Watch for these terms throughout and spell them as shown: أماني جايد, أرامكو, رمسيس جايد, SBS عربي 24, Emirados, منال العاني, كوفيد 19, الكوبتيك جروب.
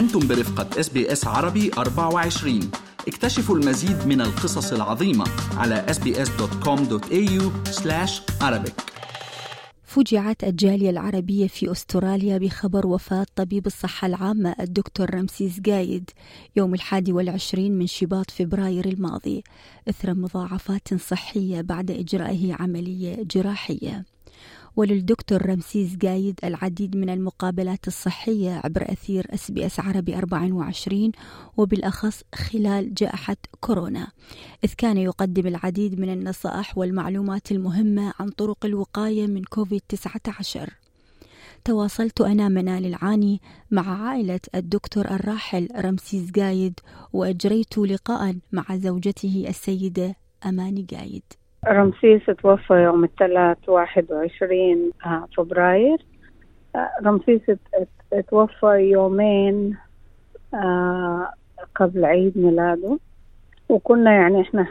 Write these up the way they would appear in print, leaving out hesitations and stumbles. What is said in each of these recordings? وأنتم برفقة SBS عربي 24 اكتشفوا المزيد من القصص العظيمة على sbs.com.au/arabic. فوجعت الجالية العربية في أستراليا بخبر وفاة طبيب الصحة العامة الدكتور رمسيس جايد يوم 21 من شباط فبراير الماضي إثر مضاعفات صحية بعد إجرائه عملية جراحية. وللدكتور رمسيس جايد العديد من المقابلات الصحية عبر أثير SBS عربي 24 وبالأخص خلال جائحة كورونا، إذ كان يقدم العديد من النصائح والمعلومات المهمة عن طرق الوقاية من كوفيد 19. تواصلت أنا منال العاني مع عائلة الدكتور الراحل رمسيس جايد وأجريت لقاء مع زوجته السيدة أماني جايد. رمسيس توفى يوم 23 فبراير. رمسيس توفى يومين قبل عيد ميلاده، وكنا يعني احنا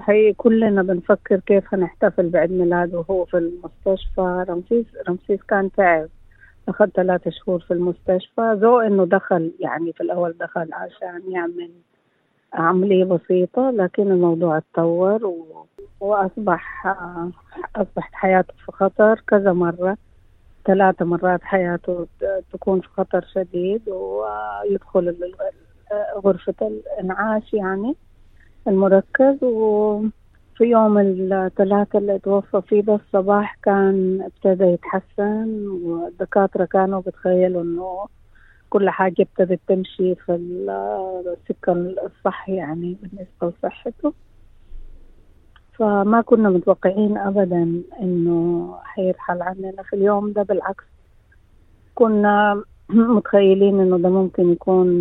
هي كلنا بنفكر كيف هنحتفل بعيد ميلاده وهو في المستشفى. رمسيس كان تعب، أخذ 3 شهور في المستشفى، ذو انه دخل يعني في الأول دخل عشان يعمل عملية بسيطة، لكن الموضوع اتطور وأصبحت حياته في خطر كذا مرة، 3 مرات حياته تكون في خطر شديد ويدخل غرفة الإنعاش يعني المركز. وفي يوم 3 اللي توفى فيه ده الصباح كان ابتدى يتحسن، والدكاترة كانوا بتخيلوا إنه كل حاجة ابتدت تمشي في السكة الصح يعني بالنسبة لصحته، فما كنا متوقعين أبدا إنه حيرحل عننا في اليوم ده. بالعكس كنا متخيلين إنه ده ممكن يكون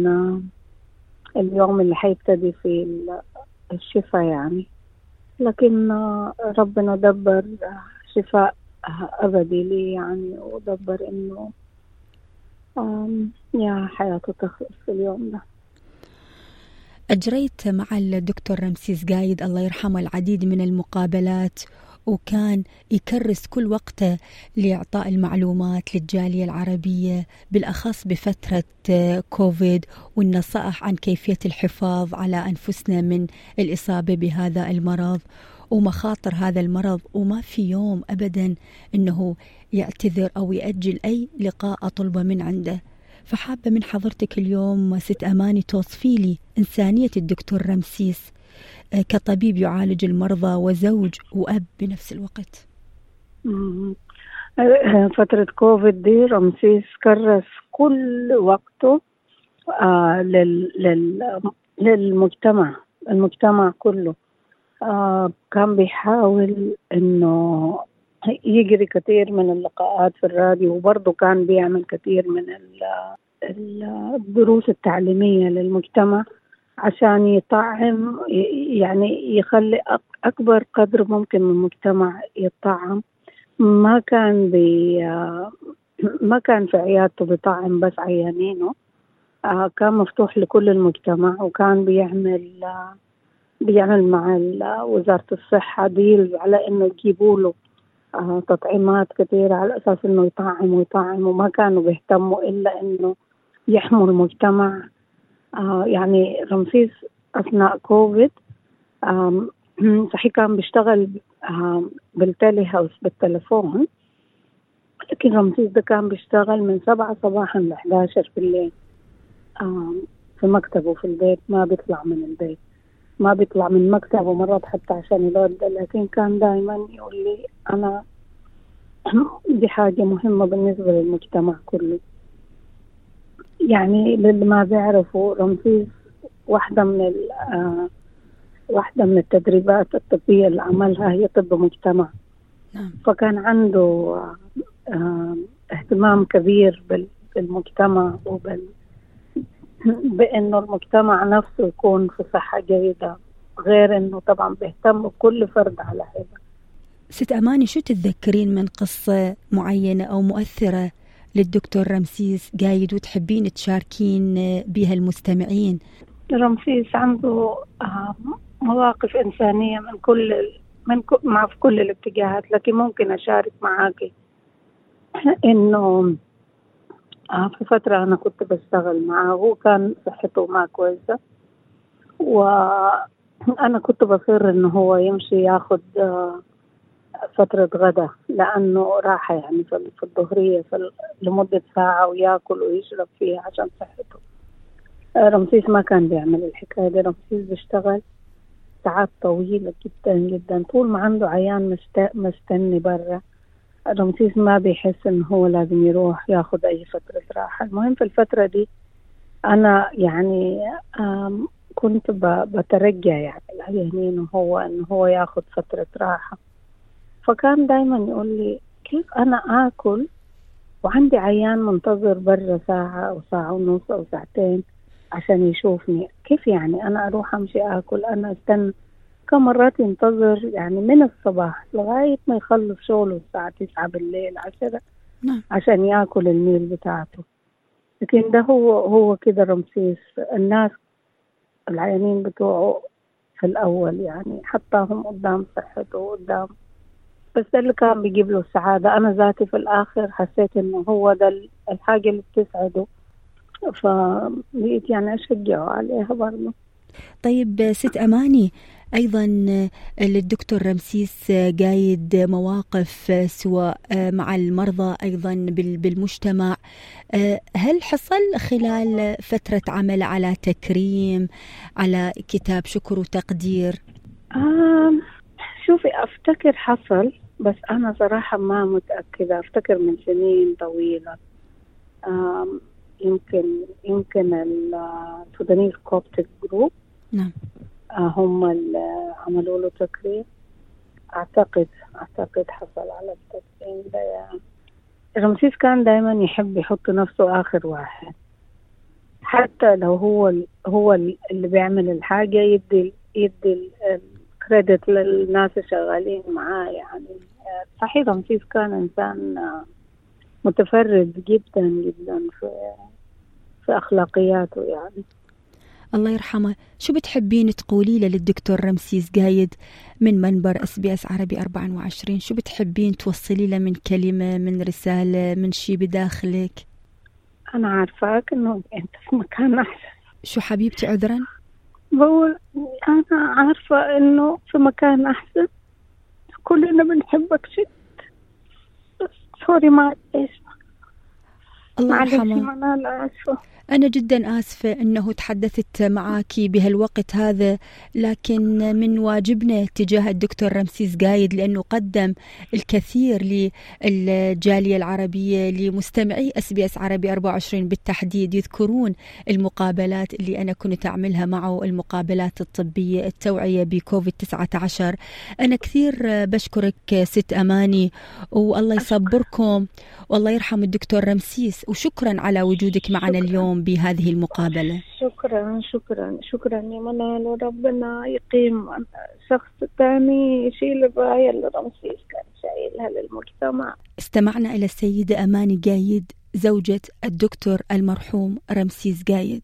اليوم اللي حيبتدي في الشفاء يعني، لكن ربنا دبر شفاء أبدي لي يعني، ودبر إنه يا حياته تخلص في اليوم ده. أجريت مع الدكتور رمسيس جايد الله يرحمه العديد من المقابلات، وكان يكرس كل وقته لإعطاء المعلومات للجالية العربية بالأخص بفترة كوفيد، والنصائح عن كيفية الحفاظ على أنفسنا من الإصابة بهذا المرض ومخاطر هذا المرض. وما في يوم أبدا أنه يعتذر أو يأجل أي لقاء أطلبه من عنده. فحابة من حضرتك اليوم ست أماني توصفي لي إنسانية الدكتور رمسيس كطبيب يعالج المرضى وزوج وأب بنفس الوقت. فترة كوفيد دي رمسيس كرس كل وقته للمجتمع كله. كان بيحاول إنه يجري كثير من اللقاءات في الراديو، وبرضه كان بيعمل كثير من الدروس التعليمية للمجتمع عشان يطعم يعني يخلي أكبر قدر ممكن من المجتمع يطعم. ما كان في عيادته بيطعم بس عيانينه، كان مفتوح لكل المجتمع، وكان بيعمل مع وزارة الصحة ديل على إنه يجيبوا له تطعيمات كثيرة على أساس إنه يطعم، وما كانوا بيهتموا إلا إنه يحموا المجتمع. يعني رمسيس أثناء كوفيد صحيح كان بيشتغل بالتالي هاوس بالتلفون، لكن رمسيس ده كان بيشتغل من 7 صباحاً ل11 بالليل في مكتبه في البيت، ما بيطلع من البيت، ما بيطلع من مكتبه مرات حتى عشان يلود. لكن كان دائما يقول لي أنا دي حاجة مهمة بالنسبة للمجتمع كله. يعني للي ما بيعرفوا رمسيس واحدة من التدريبات الطبية اللي عملها هي طب مجتمع، فكان عنده اهتمام كبير بالمجتمع بأنه المجتمع نفسه يكون في صحة جيدة، غير أنه طبعا بيهتم بكل فرد على حدة. ست أماني، شو تتذكرين من قصة معينة أو مؤثرة للدكتور رمسيس جايد وتحبين تشاركين بها المستمعين؟ رمسيس عنده مواقف إنسانية في كل الاتجاهات، لكن ممكن أشارك معاكي إنه في فترة أنا كنت بشتغل معه وكان صحته ما كويسة، وأنا كنت بصير إنه هو يمشي ياخد فترة غدا لأنه راحة يعني في الظهرية لمدة ساعة ويأكل ويشرب فيها عشان صحته. رمسيس ما كان بيعمل الحكاية دي، رمسيس بيشتغل ساعات طويلة جدا جدا. طول ما عنده عيان مستني برا، رمسيس ما بيحس إنه هو لازم يروح ياخد أي فترة راحة. المهم في الفترة دي أنا يعني كنت بترجع يعني إنه هو ياخد فترة راحة، فكان دايما يقول لي كيف أنا آكل وعندي عيان منتظر برا ساعة أو ساعة ونص أو ساعتين عشان يشوفني، كيف يعني أنا أروح أمشي آكل؟ أنا استنى كم مرات ينتظر يعني من الصباح لغاية ما يخلص شغله الساعة 9 بالليل 10 عشان يأكل الميل بتاعته. لكن ده هو كده رمسيس. الناس العيانين بتوعه في الأول يعني حطاهم قدام صحته وقدام، بس ده اللي كان بيجيب له السعادة. أنا ذاتي في الآخر حسيت إنه هو ده الحاجة اللي بتسعده، فبقيت يعني أشجعه عليها برضه. طيب ست أماني، أيضا للدكتور رمسيس جايد مواقف سواء مع المرضى أيضا بالمجتمع، هل حصل خلال فترة عمل على تكريم، على كتاب شكر وتقدير؟ شوفي أفتكر حصل، بس أنا صراحة ما متأكدة، أفتكر من سنين طويلة. يمكن السوداني الكوبتيك جروب نعم هم اللي عملوا له تكريم، أعتقد حصل على التكريم ده يعني. رمسيس كان دايما يحب يحط نفسه آخر واحد، حتى لو هو اللي بيعمل الحاجة يدي الكريدت للناس شغالين معاه يعني. صحيح رمسيس كان إنسان متفرد جدا جدا في أخلاقياته يعني، الله يرحمه. شو بتحبين تقولي للدكتور رمسيس جايد من منبر SBS عربي 24؟ شو بتحبين توصلي له من كلمة، من رسالة، من شي بداخلك؟ أنا عارفاك إنه أنت في مكان أحسن. شو حبيبتي عذرا؟ بقول أنا عارفة إنه في مكان أحسن، كلنا بنحبك جد، بس سوري ما إيش الله يرحمه. أنا جدا آسفة أنه تحدثت معك بهالوقت هذا، لكن من واجبنا تجاه الدكتور رمسيس جايد لأنه قدم الكثير للجالية العربية، لمستمعي SBS عربي 24 بالتحديد يذكرون المقابلات اللي أنا كنت أعملها معه، المقابلات الطبية، التوعية بكوفيد 19. أنا كثير بشكرك ست أماني، والله يصبركم والله يرحم الدكتور رمسيس، وشكرا على وجودك معنا اليوم بهذه المقابلة. شكرا شكرا شكرا يا منال، وربنا يقيم شخص تاني يشيل الراية اللي رمسيس كان شايلها للمجتمع. استمعنا إلى السيدة أماني جايد زوجة الدكتور المرحوم رمسيس جايد.